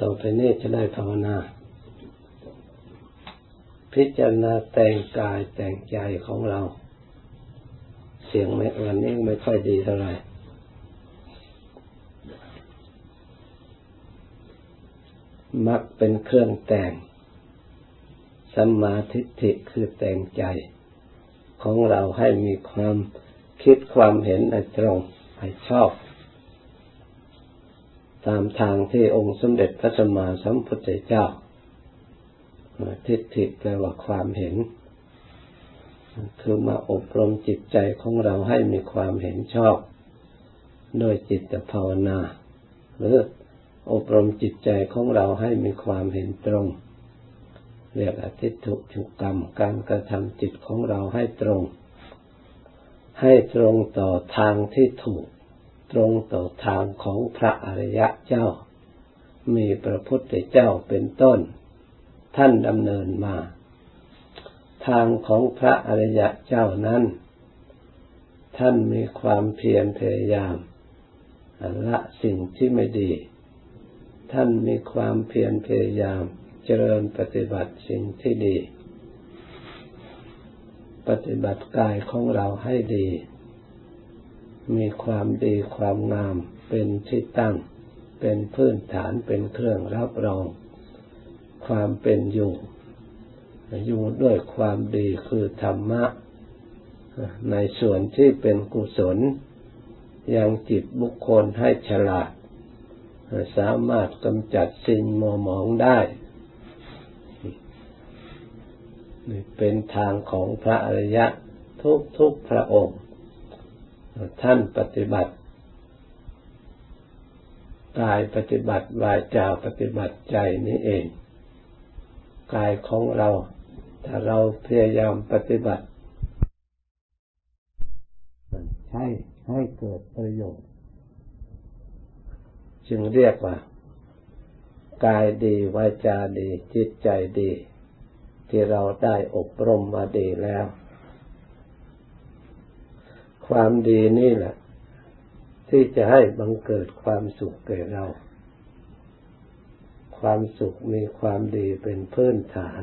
ต่อไปนี้จะได้ภาวนาพิจารณาแต่งกายแต่งใจของเราเสียงไม่วันนี้ไม่ค่อยดีเท่าไหร่มักเป็นเครื่องแต่งสัมมาทิฏฐิคือแต่งใจของเราให้มีความคิดความเห็นตรงให้ชอบตามทางที่องค์สมเด็จพระสัมมาสัมพุทธเจ้าทิฏฐิแปลว่าความเห็นคือมาอบรมจิตใจของเราให้มีความเห็นชอบโดยจิตภาวนาหรืออบรมจิตใจของเราให้มีความเห็นตรงเรียกอทิฏฐุจุกรรมการกระทำจิตของเราให้ตรงต่อทางที่ถูกตรงต่อทางของพระอริยะเจ้ามีพระพุทธเจ้าเป็นต้นท่านดำเนินมาทางของพระอริยะเจ้านั้นท่านมีความเพียรพยายามละสิ่งที่ไม่ดีท่านมีความเพียรพยายามเจริญปฏิบัติสิ่งที่ดีปฏิบัติกายของเราให้ดีมีความดีความงามเป็นที่ตั้งเป็นพื้นฐานเป็นเครื่องรับรองความเป็นอยู่ด้วยความดีคือธรรมะในส่วนที่เป็นกุศลยังจิตบุคคลให้ฉลาดสามารถกำจัดสิ่งมัวหมองได้เป็นทางของพระอริยะทุกพระองค์ท่านปฏิบัติกายปฏิบัติวาจาปฏิบัติใจนี้เองกายของเราถ้าเราพยายามปฏิบัติให้เกิดประโยชน์จึงเรียกว่ากายดีวาจาดีจิตใจดีที่เราได้อบรมมาดีแล้วความดีนี่แหละที่จะให้บังเกิดความสุขแก่เราความสุขมีความดีเป็นพื้นฐาน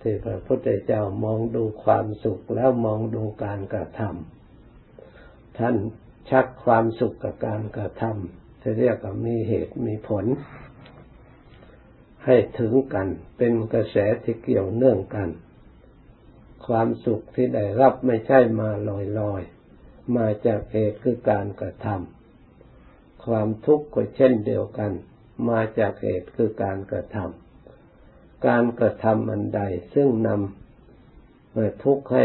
ที่พระพุทธเจ้ามองดูความสุขแล้วมองดูการกระทำท่านชักความสุขกับการกระทำจะเรียกว่ามีเหตุมีผลให้ถึงกันเป็นกระแสที่เกี่ยวเนื่องกันความสุขที่ได้รับไม่ใช่มาลอยๆมาจากเหตุคือการกระทำความทุกข์ก็เช่นเดียวกันมาจากเหตุคือการกระทำอันใดซึ่งนำมาทุกข์ให้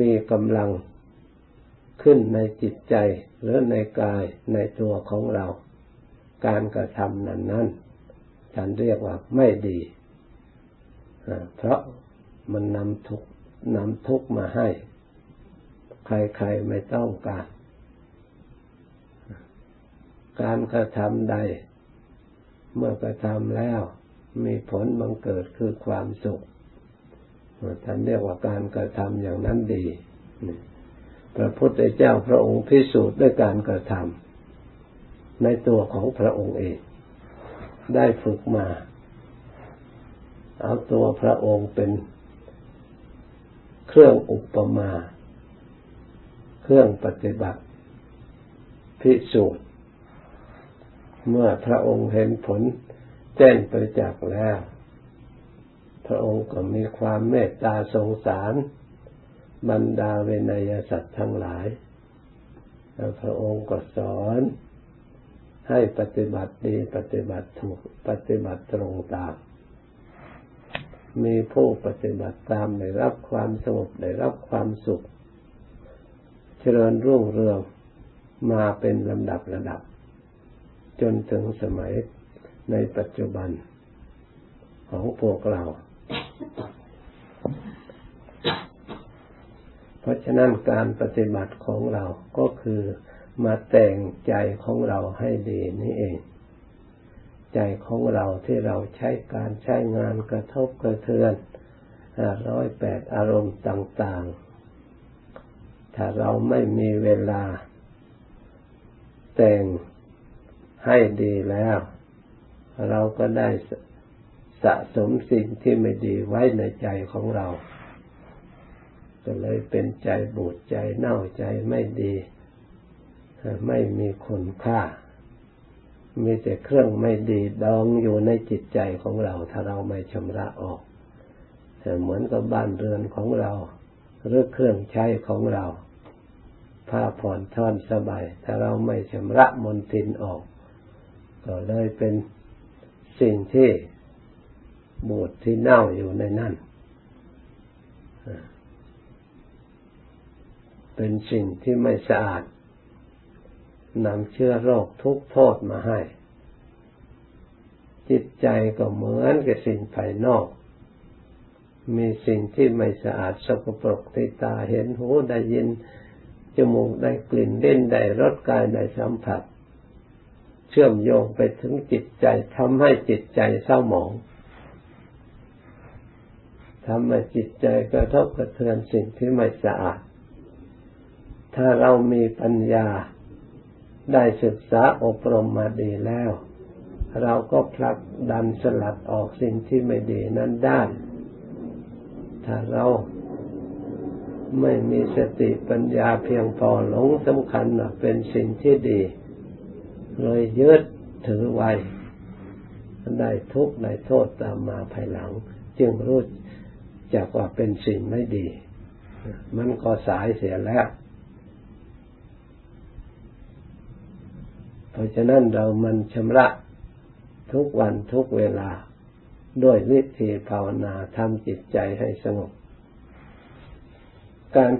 มีกำลังขึ้นในจิตใจหรือในกายในตัวของเราการกระทำนั้นท่านเรียกว่าไม่ดีเพราะมันนำทุกข์มาให้ใครๆไม่ต้องการการกระทำใดเมื่อกระทำแล้วมีผลบังเกิดคือความสุขท่านเรียกว่าการกระทำอย่างนั้นดีพระพุทธเจ้าพระองค์พิสูจน์ด้วยการกระทำในตัวของพระองค์เองได้ฝึกมาเอาตัวพระองค์เป็นเครื่องอุปมาเครื่องปฏิบัติพิสูจน์เมื่อพระองค์เห็นผลแจ้งประจักษ์แล้วพระองค์ก็มีความเมตตาสงสารบรรดาเวนยสัตว์ทั้งหลายแล้วพระองค์ก็สอนให้ปฏิบัติดีปฏิบัติถูกปฏิบัติตรงตามมีผู้ปฏิบัติตามได้รับความสงบได้รับความสุขเจริญรุ่งเรืองมาเป็นลำดับจนถึงสมัยในปัจจุบันของพวกเรา เพราะฉะนั้นการปฏิบัติของเราก็คือมาแต่งใจของเราให้ดีนี่เองใจของเราที่เราใช้การใช้งานกระทบกระเทือน108อารมณ์ต่างๆถ้าเราไม่มีเวลาแต่ง ให้ดีแล้วเราก็ได้สะสมสิ่งที่ไม่ดีไว้ในใจของเราก็เลยเป็นใจบูดใจเน่าใจไม่ดีไม่มีคุณค่ามีแต่เครื่องไม่ดีดองอยู่ในจิตใจของเราถ้าเราไม่ชำระออกเหมือนกับบ้านเรือนของเราหรือเครื่องใช้ของเราผ้าผ่อนท่อนสบายถ้าเราไม่ชำระมลทินออกก็เลยเป็นสิ่งที่บูดที่เน่าอยู่ในนั้นเป็นสิ่งที่ไม่สะอาดนำเชื้อโรคทุกโทษมาให้จิตใจก็เหมือนกับสิ่งภายนอกมีสิ่งที่ไม่สะอาดสกปรกที่ตาเห็นหูได้ยินจมูกได้กลิ่นเล่นได้รสกายได้สัมผัสเชื่อมโยงไปถึงจิตใจทำให้จิตใจเศร้าหมองทำให้จิตใจกระทบกระเทือนสิ่งที่ไม่สะอาดถ้าเรามีปัญญาได้ศึกษาอบรมมาดีแล้วเราก็ผลักดันสลัดออกสิ่งที่ไม่ดีนั้นได้ถ้าเราไม่มีสติปัญญาเพียงพอหลงสำคัญว่าเป็นสิ่งที่ดีเลยยึดถือไว้ได้ทุกข์ได้โทษตามมาภายหลังจึงรู้จักว่าเป็นสิ่งไม่ดีมันก็สายเสียแล้วเพราะฉะนั้นเรามันชำระทุกวันทุกเวลาด้วยวิธีภาวนาทำจิตใจให้สงบการ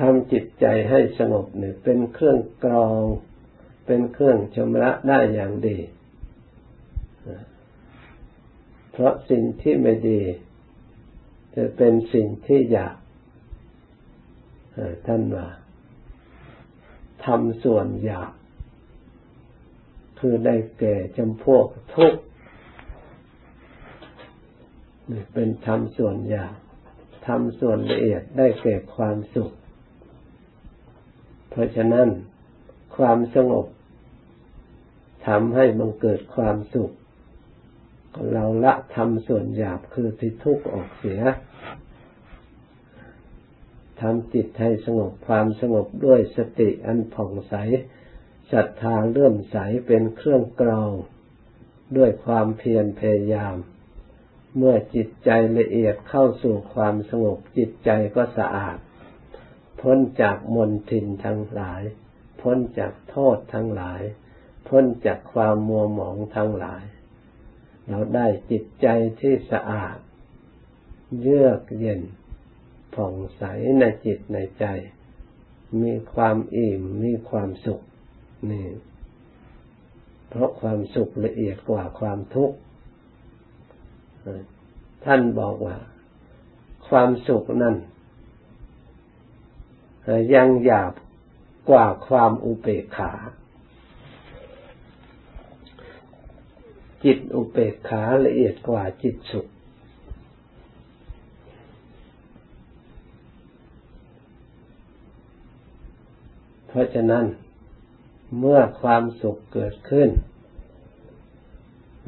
ทำจิตใจให้สงบเนี่ยเป็นเครื่องกรองเป็นเครื่องชำระได้อย่างดีเพราะสิ่งที่ไม่ดีจะเป็นสิ่งที่อยากท่านว่าทำส่วนอยากคือได้แก่จำพวกทุกข์เป็นธรรมส่วนหยาบธรรมส่วนละเอียดได้แก่ความสุขเพราะฉะนั้นความสงบทำให้มันเกิดความสุขเราละธรรมส่วนหยาบคือที่ทุกข์ออกเสียทำจิตให้สงบความสงบด้วยสติอันผ่องใสศรัทธาเลื่อมใสเป็นเครื่องกรองด้วยความเพียรพยายามเมื่อจิตใจละเอียดเข้าสู่ความสงบจิตใจก็สะอาดพ้นจากมลทินทั้งหลายพ้นจากโทษทั้งหลายพ้นจากความมัวหมองทั้งหลายเราได้จิตใจที่สะอาดเยือกเย็นผ่องใสในจิตในใจมีความอิ่มมีความสุขนี่เพราะความสุขละเอียดกว่าความทุกข์ท่านบอกว่าความสุขนั้นยังหยาบกว่าความอุเบกขาจิตอุเบกขาละเอียดกว่าจิตสุขเพราะฉะนั้นเมื่อความสุขเกิดขึ้น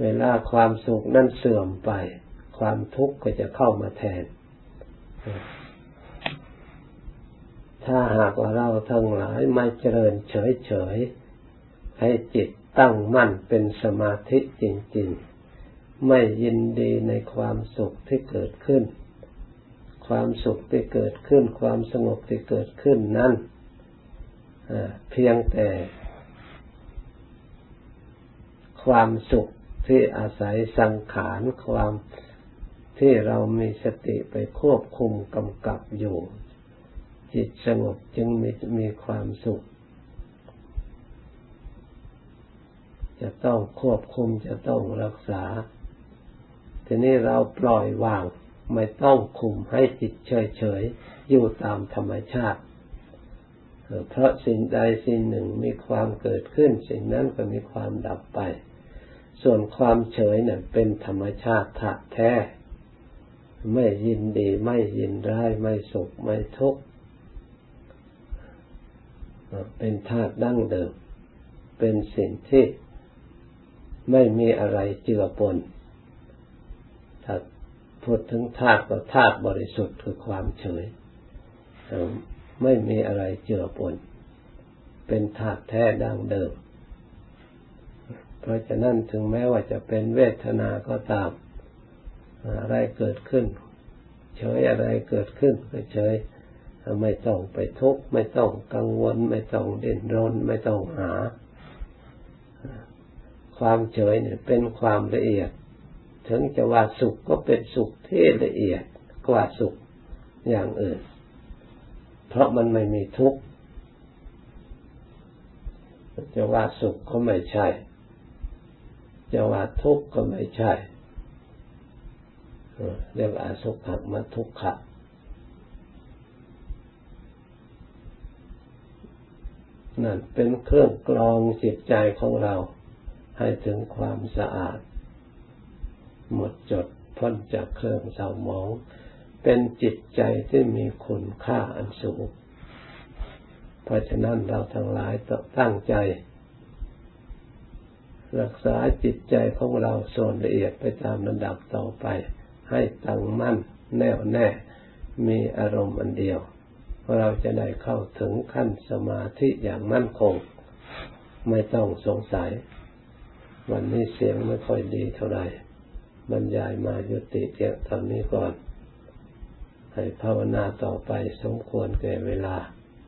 เวลาความสุขนั้นเสื่อมไปความทุกข์ก็จะเข้ามาแทนถ้าหากว่าเราทั้งหลายไม่เจริญเฉยๆให้จิตตั้งมั่นเป็นสมาธิจริงๆไม่ยินดีในความสุขที่เกิดขึ้นความสุขที่เกิดขึ้นความสงบที่เกิดขึ้นนั้นเพียงแต่ความสุขที่อาศัยสังขารความที่เรามีสติไปควบคุมกำกับอยู่จิตสงบจึงมีความสุขจะต้องควบคุมจะต้องรักษาทีนี้เราปล่อยวางไม่ต้องคุมให้จิตเฉยๆอยู่ตามธรรมชาติเพราะสิ่งใดสิ่งหนึ่งมีความเกิดขึ้นสิ่งนั้นก็มีความดับไปส่วนความเฉยเนี่ยเป็นธรรมชาติแท้ไม่ยินดีไม่ยินร้ายไม่สุขไม่ทุกข์เป็นธาตุดั้งเดิมเป็นสิ่งที่ ไม่มีอะไรเจือปนถ้าพูดถึงธาตุก็ธาตุบริสุทธิ์คือความเฉยไม่มีอะไรเจือปนเป็นธาตุแท้ดั้งเดิมเพราะฉะนั้นถึงแม้ว่าจะเป็นเวทนาก็ตามอะไรเกิดขึ้นเฉยอะไรเกิดขึ้นก็เฉยไม่ต้องไปทุกข์ไม่ต้องกังวลไม่ต้องดิ้นรนไม่ต้องหาความเฉยเนี่ยเป็นความละเอียดถึงจะว่าสุขก็เป็นสุขที่ละเอียดกว่าสุขอย่างอื่นเพราะมันไม่มีทุกข์จะว่าสุขก็ไม่ใช่จะว่าทุกข์ก็ไม่ใช่เรียกว่าอสุภะมทุกขะนั่นเป็นเครื่องกรองจิตใจของเราให้ถึงความสะอาดหมดจดพ้นจากเครื่องเศร้าหมองเป็นจิตใจที่มีคุณค่าอันสูงเพราะฉะนั้นเราทั้งหลายตั้งใจรักษาจิตใจของเราส่วนละเอียดไปตามระดับต่อไปให้ตั้งมั่นแน่วแน่มีอารมณ์อันเดียวเราจะได้เข้าถึงขั้นสมาธิอย่างมั่นคงไม่ต้องสงสัยวันนี้เสียงไม่ค่อยดีเท่าไหร่บรรยายมายุติเพียงเท่านี้ก่อนให้ภาวนาต่อไปสมควรแก่เวลา